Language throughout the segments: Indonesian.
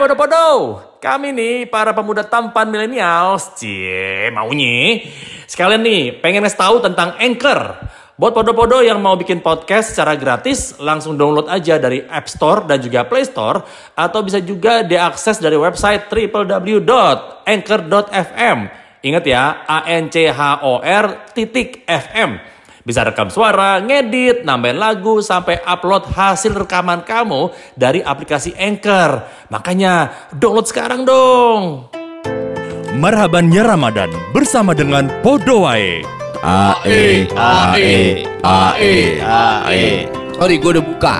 Podo-Podo, kami nih para pemuda tampan milenials, cie maunya. Sekalian nih pengen ngasih tahu tentang Anchor. Buat Podo-Podo yang mau bikin podcast secara gratis, langsung download aja dari App Store dan juga Play Store. Atau bisa juga diakses dari website www.anchor.fm. Ingat ya, anchor.fm. Bisa rekam suara, ngedit, nambahin lagu, sampai upload hasil rekaman kamu dari aplikasi Anchor. Makanya download sekarang dong. Marhabannya Ramadan bersama dengan Podowae. Sorry, gue udah buka.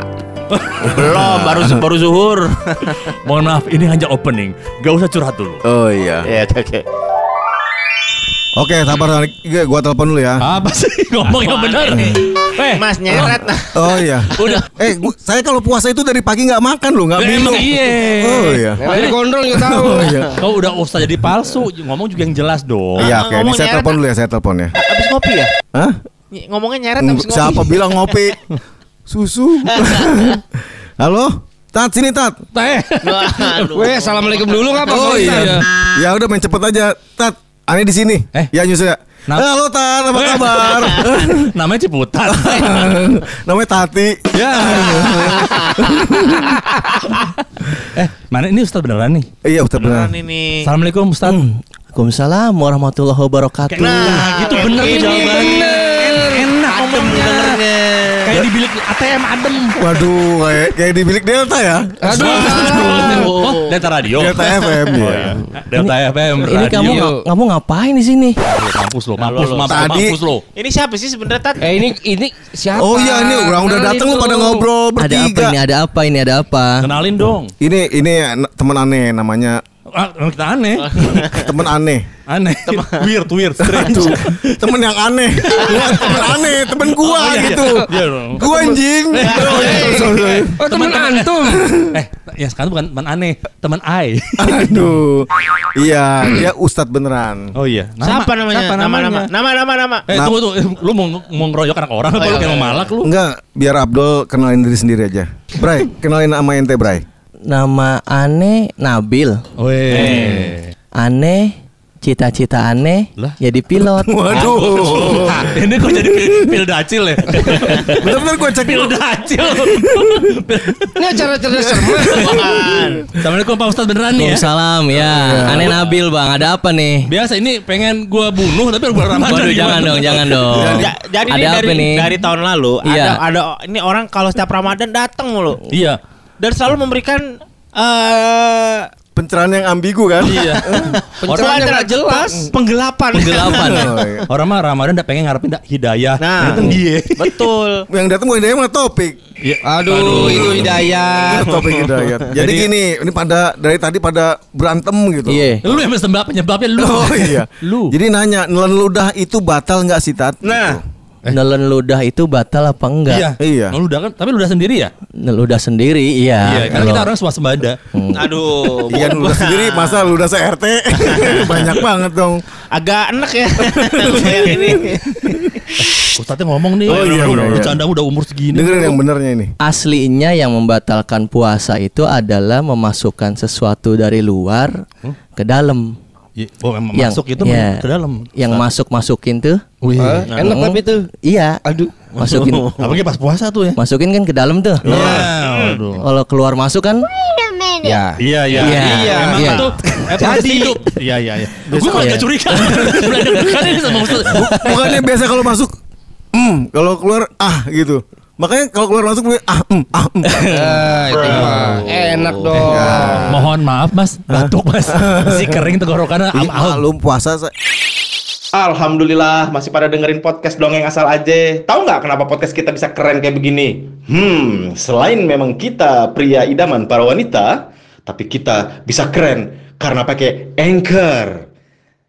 Belum, baru zuhur. Mohon maaf, ini hanya opening. Gak usah curhat dulu. Oh iya. Iya, oke. Oke, sabar. Gue telepon dulu ya. Apa sih? Ngomong yang benar. Mas nyeret. Oh iya. Udah. Saya kalau puasa itu dari pagi gak makan loh. Gak minum. Oh iya. Jadi gondrong gak tau. Kau udah usah jadi palsu. Ngomong juga yang jelas dong. Iya oke, ini saya telepon dulu ya. Abis ngopi ya? Hah? Ngomongnya nyeret abis ngopi. Siapa bilang ngopi? Susu. Halo? Tat, sini Tat. Weh, assalamualaikum dulu gak apa? Oh iya. Ya udah main cepet aja Tat. Aneh di sini. Ya nyusul ya. Halo Tat, apa kabar? Namanya Ciputat. Namanya Tati. Ya. Mana ini Ustaz beneran nih? Iya, Ustaz beneran ini. Assalamualaikum Ustaz. Waalaikumsalam warahmatullahi wabarakatuh. Nah, gitu bener jawabannya. Enak omongnya. Kayak di bilik ATM adem. Waduh, kayak di bilik Delta ya. Aduh. Delta Radio. Delta FM ya. Delta FM. Ini kamu ngapain di sini? Mampus lo. Ini siapa sih sebenarnya Tat? Ini siapa? Oh iya, ini orang udah datang lu pada ngobrol bertiga. Ada apa ini? Kenalin dong. Ini teman aneh namanya. Kita aneh. Temen aneh weird strange. Temen yang aneh. Temen gua gitu. Gua anjing. Oh temen antum. Ya sekarang bukan temen aneh, temen ai. Aduh. Iya, dia ustad beneran. Oh iya. Siapa namanya? Nama. Tunggu. Lu mau ngeroyok anak orang apa lu kayak malak lu? Enggak, biar Abdul kenalin diri sendiri aja. Bray, kenalin sama ente Bray. Nama aneh Nabil. Aneh cita-cita aneh lah. Jadi pilot. Waduh. Ini kok jadi pil dacil ya. Bener-bener gue cek pil dacil. Ini acara cerdas cermat. Assalamualaikum Pak Ustadz beneran nih ya. Salam ya. Aneh Nabil bang, ada apa nih? Biasa ini pengen gue bunuh tapi bulan Ramadan. Waduh jangan dong. Jadi ada ini dari tahun lalu ada ini orang kalau setiap Ramadan datang mulu. Iya. Dan selalu memberikan pencerahan yang ambigu kan? Iya. Pencerahan yang jelas, penggelapan. Orang mah Ramadan udah pengen ngarepin hidayah. Nah, dia. Betul. Yang datang mau hidayah mah topik. Ya. Aduh, itu hidayah. Topik hidayah. Jadi gini, ini pada dari tadi pada berantem gitu. Iya. Lu yang penyebabnya lu. Oh iya. Lu. Jadi nanya, nelen ludah itu batal enggak sih Tat? Nah. Nelen ludah itu batal apa enggak? Iya. Ludah kan, tapi ludah sendiri ya? Ludah sendiri, iya. Karena kita orang swasembada. Aduh. Iya, ludah sendiri masa ludah se-RT. Banyak banget dong. Agak enak ya. Ustadznya ngomong nih. Oh iya. Bercanda udah umur segini. Dengerin yang benernya ini. Aslinya yang membatalkan puasa itu adalah memasukkan sesuatu dari luar ke dalam. Oh, yang masuk itu ke dalam. Yang masuk-masukin tuh. Enak tapi itu. Iya. Aduh. Masukin. Apalagi pas puasa tuh ya. Masukin kan ke dalam tuh. Iya. Kalau keluar masuk kan. Iya. Emang tuh. Jadi. Iya. Gue malah gak curiga. Bukannya biasa kalau masuk. Kalau keluar gitu. Makanya kalau keluar langsung enak dong. Mohon maaf mas, batuk mas. Si kering tenggorokan. Malum puasa. Alhamdulillah masih pada dengerin podcast dongeng asal aja. Tahu nggak kenapa podcast kita bisa keren kayak begini? Selain memang kita pria idaman para wanita, tapi kita bisa keren karena pakai Anchor.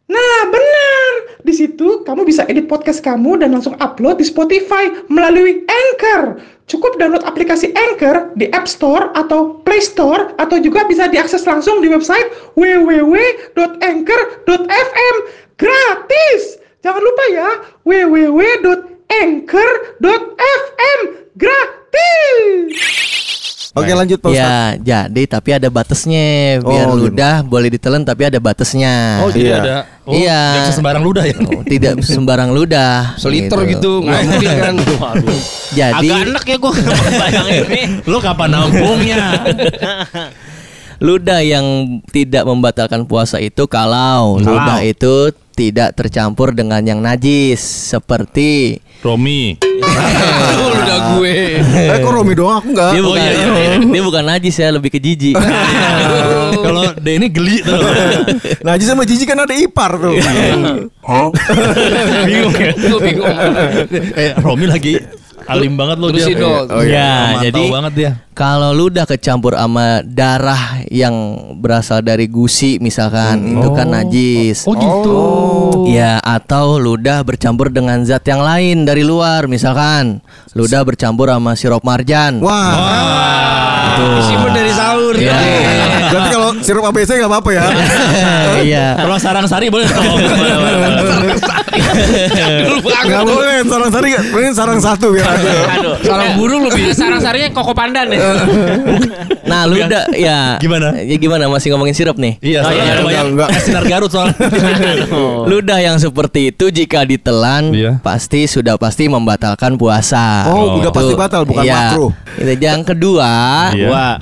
Nah benar. Di situ kamu bisa edit podcast kamu dan langsung upload di Spotify melalui Anchor. Cukup download aplikasi Anchor di App Store atau Play Store atau juga bisa diakses langsung di website www.anchor.fm. Gratis. Jangan lupa ya, www.anchor.fm. Gratis. Oke, lanjut Pak Ustadz. Ya, jadi tapi ada batasnya. Biar ludah boleh ditelan tapi ada batasnya. Oh, jadi ada. Oh, iya. Tidak bisa sembarang ludah ya. Oh, tidak sembarang ludah. Seliter gitu, nggak mungkin kan. Jadi agak enak ya gue bayangin ini. Lo kapan nampungnya? Ludah yang tidak membatalkan puasa itu kalau ludah itu tidak tercampur dengan yang najis seperti Romi. Ludah gue. Kok Romi doang, aku enggak. Dia bukan, dia bukan najis ya, lebih ke jijik. Kalau dia ini geli tuh. Najis sama jijik kan ada ipar tuh. Oh. Bingung ya. Romi lagi alim banget lo dia. Ya, jadi kalau ludah kecampur sama darah yang berasal dari gusi misalkan, itu kan najis. Oh gitu. Ya, atau ludah bercampur dengan zat yang lain dari luar, misalkan ludah bercampur sama sirup Marjan. Wah. Simpen dari sahur. Iya. Berarti kalau sirup ABC enggak apa-apa ya. Iya. Kalau Sarang Sari boleh. Enggak boleh Sarang Sari, mending Sarang satu ya. Aduh. Sarang burung lebih. Sarang Sarinya Kokopandan ya. Nah, ludah ya. Gimana? Ya gimana, masih ngomongin sirup nih? Iya, enggak. Sinar Garut soalnya. Ludah yang seperti itu jika ditelan pasti sudah pasti membatalkan puasa. Oh, udah pasti batal, bukan makruh. Yang kedua,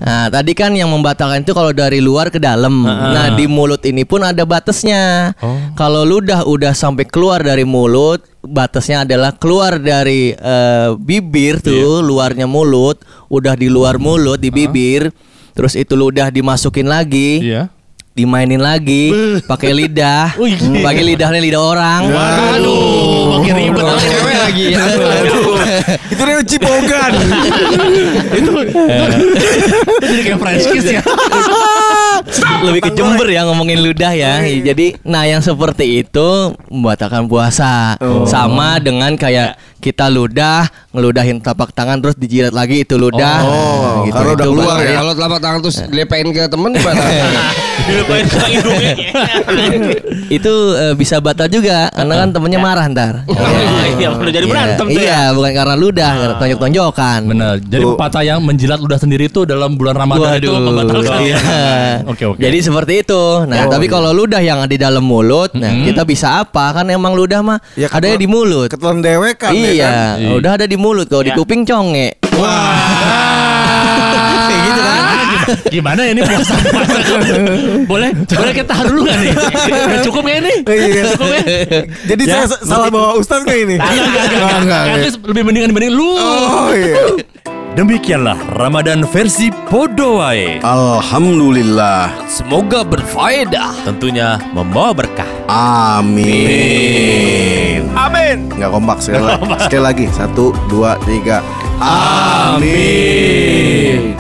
nah tadi kan yang membatalkan itu kalau dari luar ke dalam. Nah, di mulut ini pun ada batasnya. Kalau ludah udah sampai keluar dari mulut, batasnya adalah keluar dari bibir tuh, luarnya mulut, udah di luar mulut di bibir, terus itu ludah dimasukin lagi. Dimainin lagi pakai lidah. Pakai lidahnya lidah orang. Waduh, makin ribet cewek lagi. Itu dia cipokan. Itu jadi kayak French kiss ya. Lebih ke Jember ya ngomongin ludah ya. Jadi nah yang seperti itu membatalkan puasa. Sama dengan kayak kita ludah ngeludahin telapak tangan terus dijilat lagi itu ludah. Gitu. Kalau udah keluar ya. Kalau telapak tangan terus dilepain ke temen batalkan. Dilepain ke hidungnya. Itu bisa batal juga karena kan temennya marah ntar. Iya, udah jadi berantem tuh. Iya, bukan karena ludah, karena tonjok-tonjokan. Benar. Jadi pepatah yang menjilat ludah sendiri itu dalam bulan Ramadan itu membatalkan. Oke. Jadi seperti itu. Nah, tapi kalau ludah yang ada di dalam mulut, nah kita bisa apa? Kan emang ludah mah adanya di mulut. Ketelan dewek kan. Iya, udah ada di mulut. Kalau di kuping conge. Wah. Kayak gitu kan. Gimana ya ini puasa? Boleh kita tahan dulu kan nih? Gak cukup ya ini? Cukup ya? Jadi saya salah bawa Ustaz gak ini? Enggak. Lebih mendingan dibanding lu. Oh iya. Demikianlah Ramadan versi Podowae. Alhamdulillah. Semoga berfaedah. Tentunya membawa berkah. Amin. Amin. Nggak kompak sekali lagi. 1, 2, 3. Amin.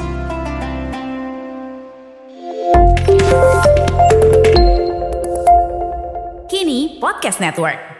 Kini Podcast Network.